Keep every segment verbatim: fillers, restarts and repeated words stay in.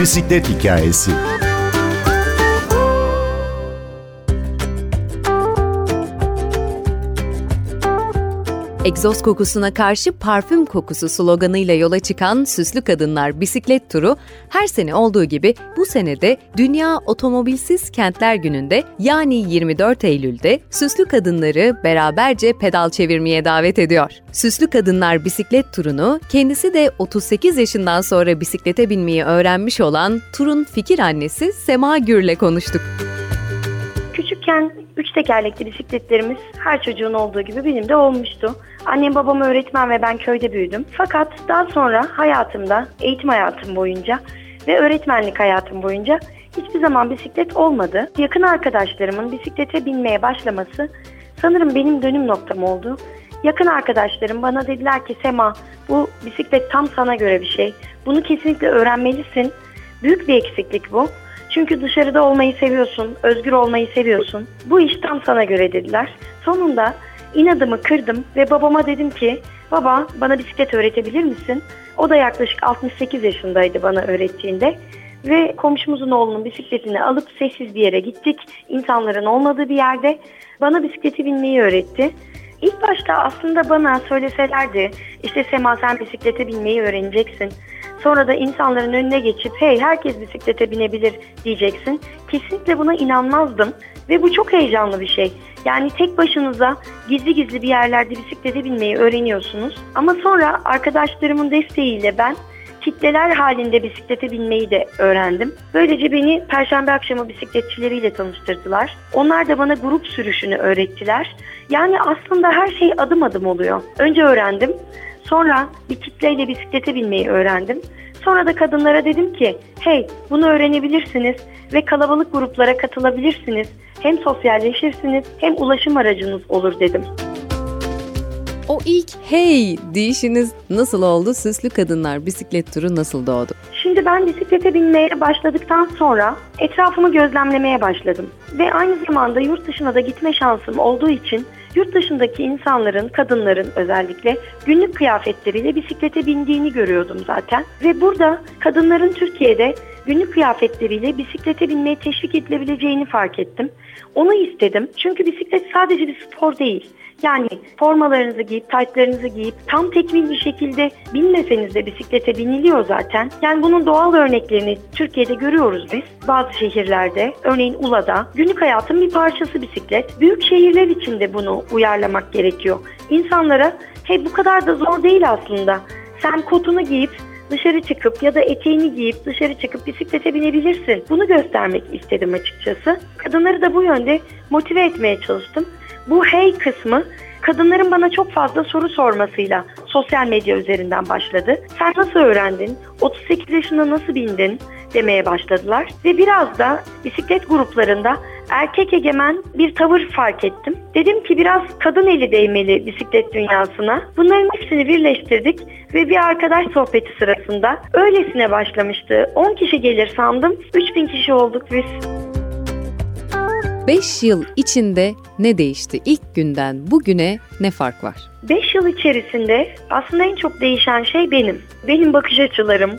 bisiklet hikayesi. Egzoz kokusuna karşı parfüm kokusu sloganıyla yola çıkan Süslü Kadınlar Bisiklet Turu, her sene olduğu gibi bu senede Dünya Otomobilsiz Kentler Günü'nde yani yirmi dört Eylül'de süslü kadınları beraberce pedal çevirmeye davet ediyor. Süslü Kadınlar Bisiklet Turu'nu kendisi de otuz sekiz yaşından sonra bisiklete binmeyi öğrenmiş olan turun fikir annesi Sema Gür'le konuştuk. Küçükken üç tekerlekli bisikletlerimiz her çocuğun olduğu gibi benim de olmuştu. Annem babam öğretmen ve ben köyde büyüdüm. Fakat daha sonra hayatımda, eğitim hayatım boyunca ve öğretmenlik hayatım boyunca hiçbir zaman bisiklet olmadı. Yakın arkadaşlarımın bisiklete binmeye başlaması sanırım benim dönüm noktam oldu. Yakın arkadaşlarım bana dediler ki Sema, bu bisiklet tam sana göre bir şey. Bunu kesinlikle öğrenmelisin. Büyük bir eksiklik bu. Çünkü dışarıda olmayı seviyorsun, özgür olmayı seviyorsun. Bu iş tam sana göre dediler. Sonunda inadımı kırdım ve babama dedim ki, baba bana bisiklet öğretebilir misin? O da yaklaşık altmış sekiz yaşındaydı bana öğrettiğinde. Ve komşumuzun oğlunun bisikletini alıp sessiz bir yere gittik. İnsanların olmadığı bir yerde bana bisikleti binmeyi öğretti. İlk başta aslında bana söyleselerdi, işte Sema sen bisiklete binmeyi öğreneceksin. Sonra da insanların önüne geçip hey herkes bisiklete binebilir diyeceksin. Kesinlikle buna inanmazdım ve bu çok heyecanlı bir şey. Yani tek başınıza gizli gizli bir yerlerde bisiklete binmeyi öğreniyorsunuz. Ama sonra arkadaşlarımın desteğiyle ben kitleler halinde bisiklete binmeyi de öğrendim. Böylece beni Perşembe akşamı bisikletçileriyle tanıştırdılar. Onlar da bana grup sürüşünü öğrettiler. Yani aslında her şey adım adım oluyor. Önce öğrendim. Sonra bir kitleyle bisiklete binmeyi öğrendim. Sonra da kadınlara dedim ki, hey bunu öğrenebilirsiniz ve kalabalık gruplara katılabilirsiniz. Hem sosyalleşirsiniz hem ulaşım aracınız olur dedim. O ilk hey deyişiniz nasıl oldu? Süslü Kadınlar Bisiklet Turu nasıl doğdu? Şimdi ben bisiklete binmeye başladıktan sonra etrafımı gözlemlemeye başladım. Ve aynı zamanda yurt dışına da gitme şansım olduğu için yurt dışındaki insanların, kadınların özellikle günlük kıyafetleriyle bisiklete bindiğini görüyordum zaten. Ve burada kadınların Türkiye'de günlük kıyafetleriyle bisiklete binmeye teşvik edilebileceğini fark ettim. Onu istedim. Çünkü bisiklet sadece bir spor değil. Yani formalarınızı giyip, taytlarınızı giyip tam tekmil bir şekilde binmeseniz de bisiklete biniliyor zaten. Yani bunun doğal örneklerini Türkiye'de görüyoruz biz. Bazı şehirlerde, örneğin Ula'da günlük hayatın bir parçası bisiklet. Büyük şehirler için de bunu uyarlamak gerekiyor. İnsanlara hey bu kadar da zor değil aslında. Sen kotunu giyip dışarı çıkıp ya da eteğini giyip dışarı çıkıp bisiklete binebilirsin. Bunu göstermek istedim açıkçası. Kadınları da bu yönde motive etmeye çalıştım. Bu hey kısmı kadınların bana çok fazla soru sormasıyla sosyal medya üzerinden başladı. Sen nasıl öğrendin? otuz sekiz yaşında nasıl bindin? Demeye başladılar. Ve biraz da bisiklet gruplarında erkek egemen bir tavır fark ettim. Dedim ki biraz kadın eli değmeli bisiklet dünyasına. Bunların hepsini birleştirdik ve bir arkadaş sohbeti sırasında öylesine başlamıştı. on kişi gelir sandım. üç bin kişi olduk biz. beş yıl içinde ne değişti? İlk günden bugüne ne fark var? beş yıl içerisinde aslında en çok değişen şey benim. Benim bakış açılarım,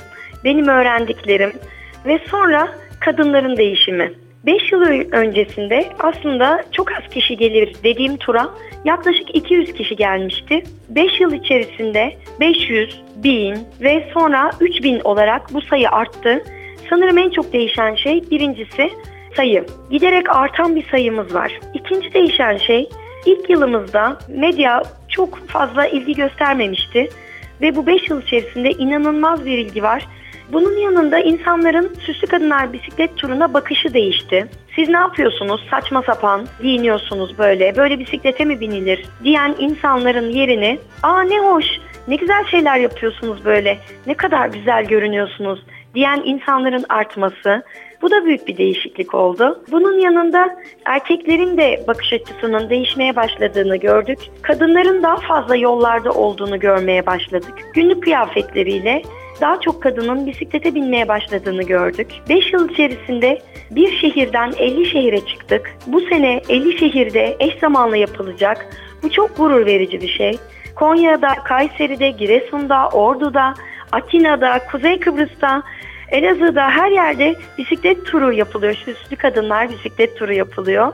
benim öğrendiklerim ve sonra kadınların değişimi. beş yıl öncesinde aslında çok az kişi gelir dediğim tura yaklaşık iki yüz kişi gelmişti. beş yıl içerisinde beş yüz, bin ve sonra üç bin olarak bu sayı arttı. Sanırım en çok değişen şey birincisi sayı. Giderek artan bir sayımız var. İkinci değişen şey, ilk yılımızda medya çok fazla ilgi göstermemişti ve bu beş yıl içerisinde inanılmaz bir ilgi var. Bunun yanında insanların Süslü Kadınlar Bisiklet Turu'na bakışı değişti. Siz ne yapıyorsunuz? Saçma sapan giyiniyorsunuz böyle. Böyle bisiklete mi binilir? Diyen insanların yerini, aa ne hoş, ne güzel şeyler yapıyorsunuz böyle, ne kadar güzel görünüyorsunuz diyen insanların artması. Bu da büyük bir değişiklik oldu. Bunun yanında erkeklerin de bakış açısının değişmeye başladığını gördük. Kadınların daha fazla yollarda olduğunu görmeye başladık. Günlük kıyafetleriyle daha çok kadının bisiklete binmeye başladığını gördük. beş yıl içerisinde bir şehirden elli şehire çıktık. Bu sene elli şehirde eş zamanlı yapılacak. Bu çok gurur verici bir şey. Konya'da, Kayseri'de, Giresun'da, Ordu'da, Atina'da, Kuzey Kıbrıs'ta, Elazığ'da her yerde bisiklet turu yapılıyor. Süslü Kadınlar Bisiklet Turu yapılıyor.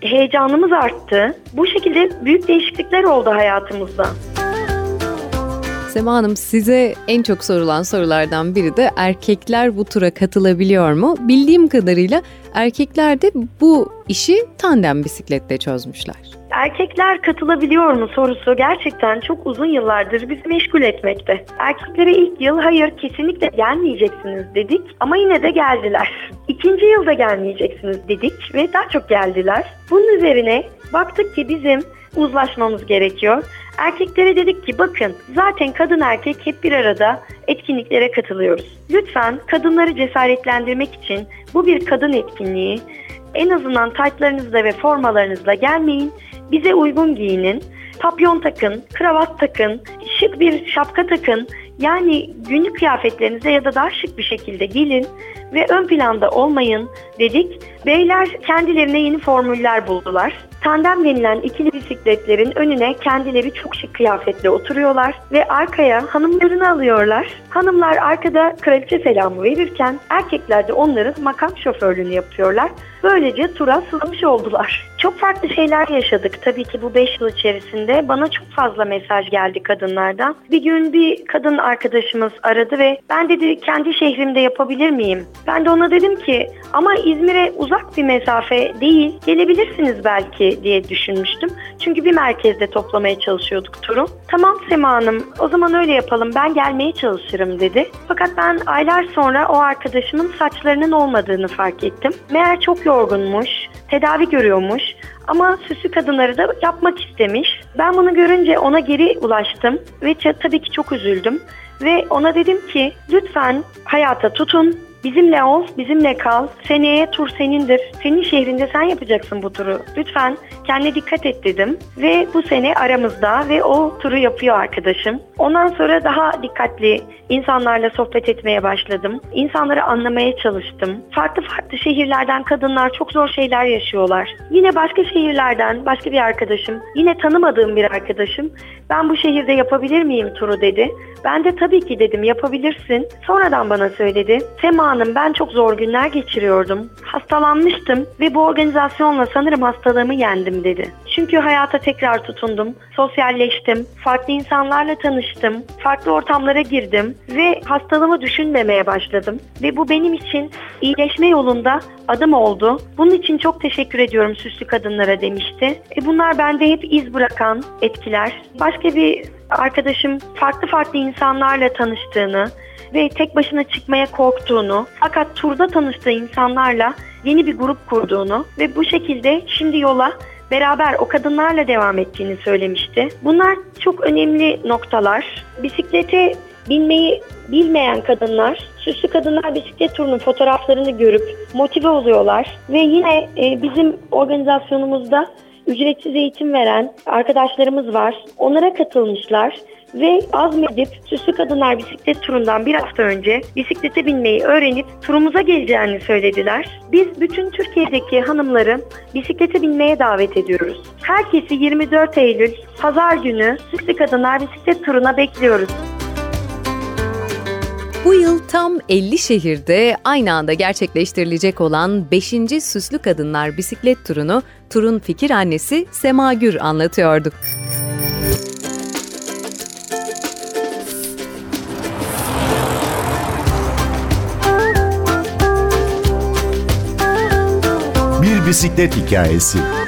Heyecanımız arttı. Bu şekilde büyük değişiklikler oldu hayatımızda. Sema Hanım, size en çok sorulan sorulardan biri de erkekler bu tura katılabiliyor mu? Bildiğim kadarıyla erkekler de bu işi tandem bisikletle çözmüşler. Erkekler katılabiliyor mu sorusu gerçekten çok uzun yıllardır bizi meşgul etmekte. Erkeklere ilk yıl hayır kesinlikle gelmeyeceksiniz dedik ama yine de geldiler. İkinci yılda gelmeyeceksiniz dedik ve daha çok geldiler. Bunun üzerine baktık ki bizim uzlaşmamız gerekiyor. Erkeklere dedik ki bakın zaten kadın erkek hep bir arada etkinliklere katılıyoruz. Lütfen kadınları cesaretlendirmek için bu bir kadın etkinliği. En azından taytlarınızla ve formalarınızla gelmeyin. Bize uygun giyinin. Papyon takın, kravat takın, şık bir şapka takın. Yani günlük kıyafetlerinize ya da daha şık bir şekilde gelin ve ön planda olmayın dedik. Beyler kendilerine yeni formüller buldular. Tandem denilen ikili bisikletlerin önüne kendileri çok şık kıyafetle oturuyorlar ve arkaya hanımlarını alıyorlar. Hanımlar arkada kraliçe selamı verirken erkekler de onların makam şoförlüğünü yapıyorlar. Böylece tura sızmış oldular. Çok farklı şeyler yaşadık. Tabii ki bu beş yıl içerisinde bana çok fazla mesaj geldi kadınlardan. Bir gün bir kadın arkadaşımız aradı ve ben dedi kendi şehrimde yapabilir miyim? Ben de ona dedim ki ama İzmir'e uzak bir mesafe değil, gelebilirsiniz belki diye düşünmüştüm. Çünkü bir merkezde toplamaya çalışıyorduk turu. Tamam Sema Hanım, o zaman öyle yapalım, ben gelmeye çalışırım dedi. Fakat ben aylar sonra o arkadaşımın saçlarının olmadığını fark ettim. Meğer çok yorgunmuş, tedavi görüyormuş ama süslü kadınları da yapmak istemiş. Ben bunu görünce ona geri ulaştım ve tabii ki çok üzüldüm. Ve ona dedim ki lütfen hayata tutun, bizimle ol, bizimle kal, seneye tur senindir, senin şehrinde sen yapacaksın bu turu, lütfen kendine dikkat et dedim. Ve bu sene aramızda ve o turu yapıyor arkadaşım. Ondan sonra daha dikkatli insanlarla sohbet etmeye başladım. İnsanları anlamaya çalıştım. Farklı farklı şehirlerden kadınlar çok zor şeyler yaşıyorlar. Yine başka şehirlerden başka bir arkadaşım, yine tanımadığım bir arkadaşım, ben bu şehirde yapabilir miyim turu dedi. Ben de tabii ki dedim, yapabilirsin. Sonradan bana söyledi. Sema Hanım, ben çok zor günler geçiriyordum. Hastalanmıştım ve bu organizasyonla sanırım hastalığımı yendim dedi. Çünkü hayata tekrar tutundum. Sosyalleştim. Farklı insanlarla tanıştım. Farklı ortamlara girdim ve hastalığımı düşünmemeye başladım. Ve bu benim için iyileşme yolunda adım oldu. Bunun için çok teşekkür ediyorum süslü kadınlara demişti. E bunlar bende hep iz bırakan etkiler. Başka bir arkadaşım farklı farklı insanlarla tanıştığını ve tek başına çıkmaya korktuğunu fakat turda tanıştığı insanlarla yeni bir grup kurduğunu ve bu şekilde şimdi yola beraber o kadınlarla devam ettiğini söylemişti. Bunlar çok önemli noktalar. Bisiklete binmeyi bilmeyen kadınlar Süslü Kadınlar Bisiklet Turu'nun fotoğraflarını görüp motive oluyorlar ve yine bizim organizasyonumuzda ücretsiz eğitim veren arkadaşlarımız var. Onlara katılmışlar ve azmedip Süslü Kadınlar Bisiklet Turu'ndan bir hafta önce bisiklete binmeyi öğrenip turumuza geleceğini söylediler. Biz bütün Türkiye'deki hanımları bisiklete binmeye davet ediyoruz. Herkesi yirmi dört Eylül Pazar günü Süslü Kadınlar Bisiklet Turu'na bekliyoruz. Bu yıl tam elli şehirde aynı anda gerçekleştirilecek olan beşinci Süslü Kadınlar Bisiklet Turu'nu turun fikir annesi Sema Gür anlatıyordu. Bir bisiklet hikayesi.